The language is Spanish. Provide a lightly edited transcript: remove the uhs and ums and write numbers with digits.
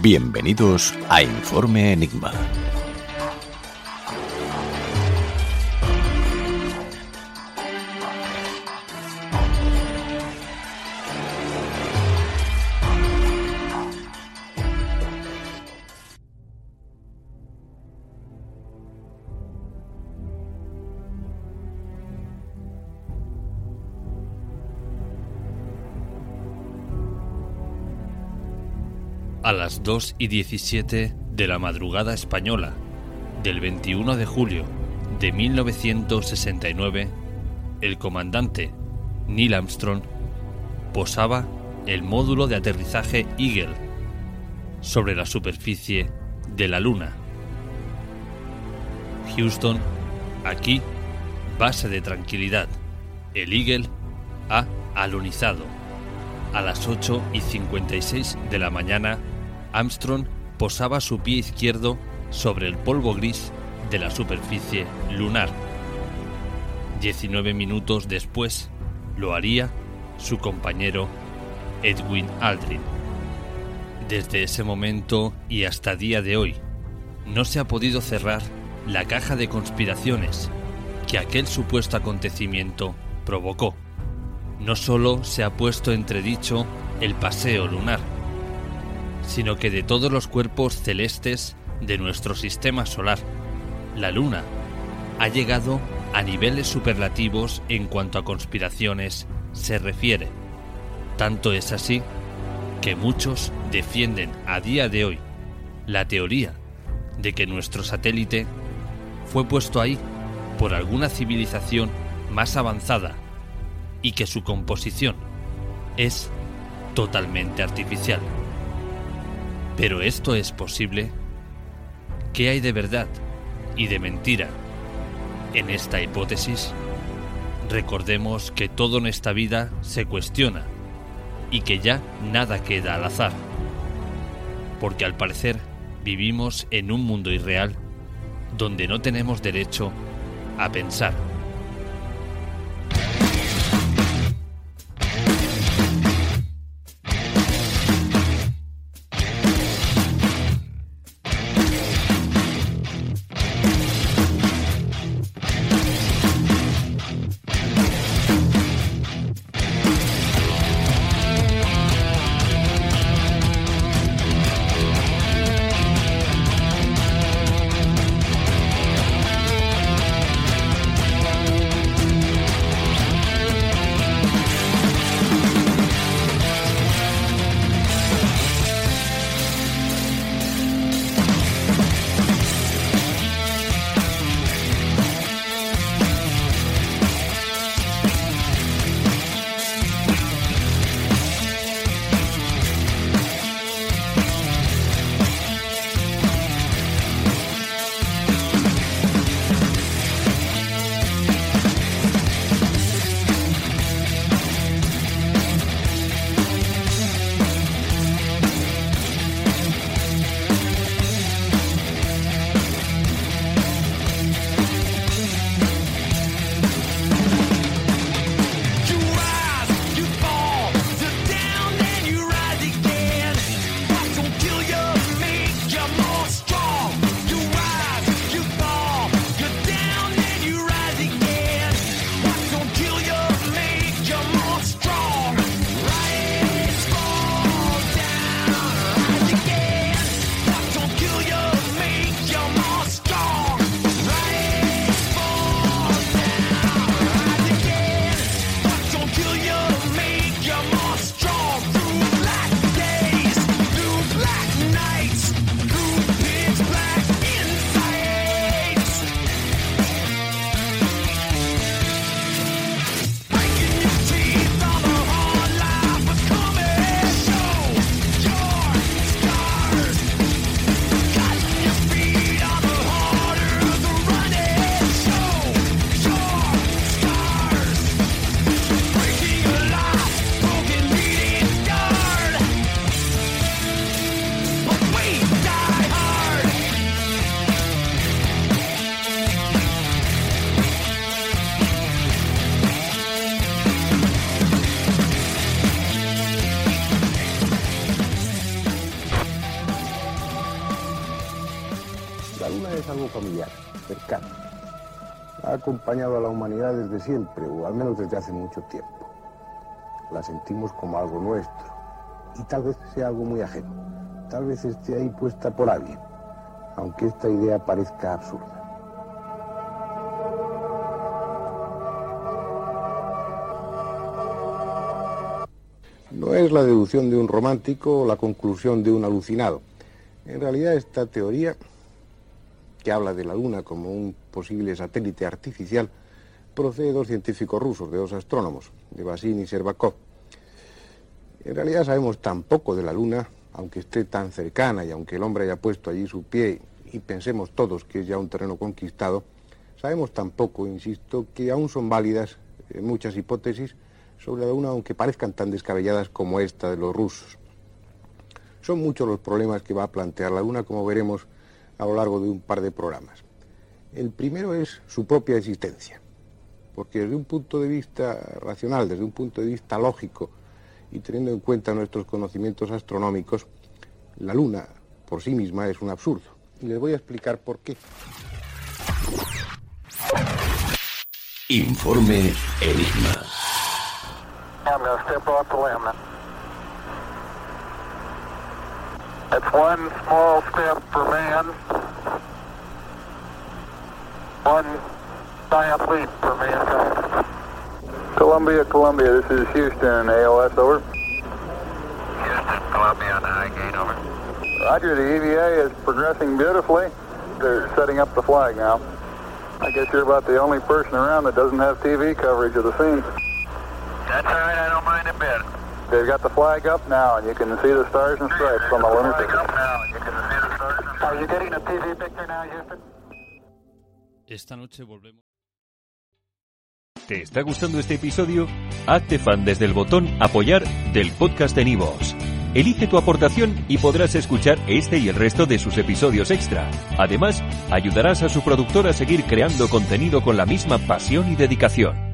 Bienvenidos a Informe Enigma. A las 2:17 de la madrugada española del 21 de julio de 1969, el comandante Neil Armstrong posaba el módulo de aterrizaje Eagle sobre la superficie de la Luna. Houston, aquí, base de tranquilidad. El Eagle ha alunizado. A las 8:56 de la mañana, Armstrong posaba su pie izquierdo sobre el polvo gris de la superficie lunar. 19 minutos después lo haría su compañero Edwin Aldrin. Desde ese momento y hasta día de hoy, no se ha podido cerrar la caja de conspiraciones que aquel supuesto acontecimiento provocó. No solo se ha puesto entredicho el paseo lunar, sino que de todos los cuerpos celestes de nuestro sistema solar, la Luna ha llegado a niveles superlativos en cuanto a conspiraciones se refiere. Tanto es así que muchos defienden a día de hoy la teoría de que nuestro satélite fue puesto ahí por alguna civilización más avanzada y que su composición es totalmente artificial. ¿Pero esto es posible? ¿Qué hay de verdad y de mentira en esta hipótesis? Recordemos que todo en esta vida se cuestiona y que ya nada queda al azar, porque al parecer vivimos en un mundo irreal donde no tenemos derecho a pensar. es algo familiar, cercano. Ha acompañado a la humanidad desde siempre, o al menos desde hace mucho tiempo. La sentimos como algo nuestro, y tal vez sea algo muy ajeno. Tal vez esté ahí puesta por alguien, aunque esta idea parezca absurda. No es la deducción de un romántico o la conclusión de un alucinado. En realidad esta teoría, que habla de la Luna como un posible satélite artificial, procede de dos científicos rusos, de dos astrónomos, de Vasin y Shcherbakov. En realidad sabemos tan poco de la Luna, aunque esté tan cercana y aunque el hombre haya puesto allí su pie y pensemos todos que es ya un terreno conquistado, sabemos tan poco, insisto, que aún son válidas muchas hipótesis sobre la Luna, aunque parezcan tan descabelladas como esta de los rusos. Son muchos los problemas que va a plantear la Luna, como veremos a lo largo de un par de programas. El primero es su propia existencia, porque desde un punto de vista racional, desde un punto de vista lógico, y teniendo en cuenta nuestros conocimientos astronómicos, la Luna por sí misma es un absurdo. Y les voy a explicar por qué. Informe Enigma. I'm going to step off the limb. That's one small step for man, one giant leap for mankind. Columbia, this is Houston, ALS, over. Houston, Columbia, on the high gain, over. Roger, the EVA is progressing beautifully. They're setting up the flag now. I guess you're about the only person around that doesn't have TV coverage of the scene. That's all right, I don't mind a bit. They've got the flag up now, and you can see the stars and stripes on the lunar surface. Are you getting a TV picture now, Houston? Esta noche volvemos. ¿Te está gustando este episodio? Hazte fan desde el botón Apoyar del podcast de Nibos. Elige tu aportación y podrás escuchar este y el resto de sus episodios extra. Además, ayudarás a su productor a seguir creando contenido con la misma pasión y dedicación.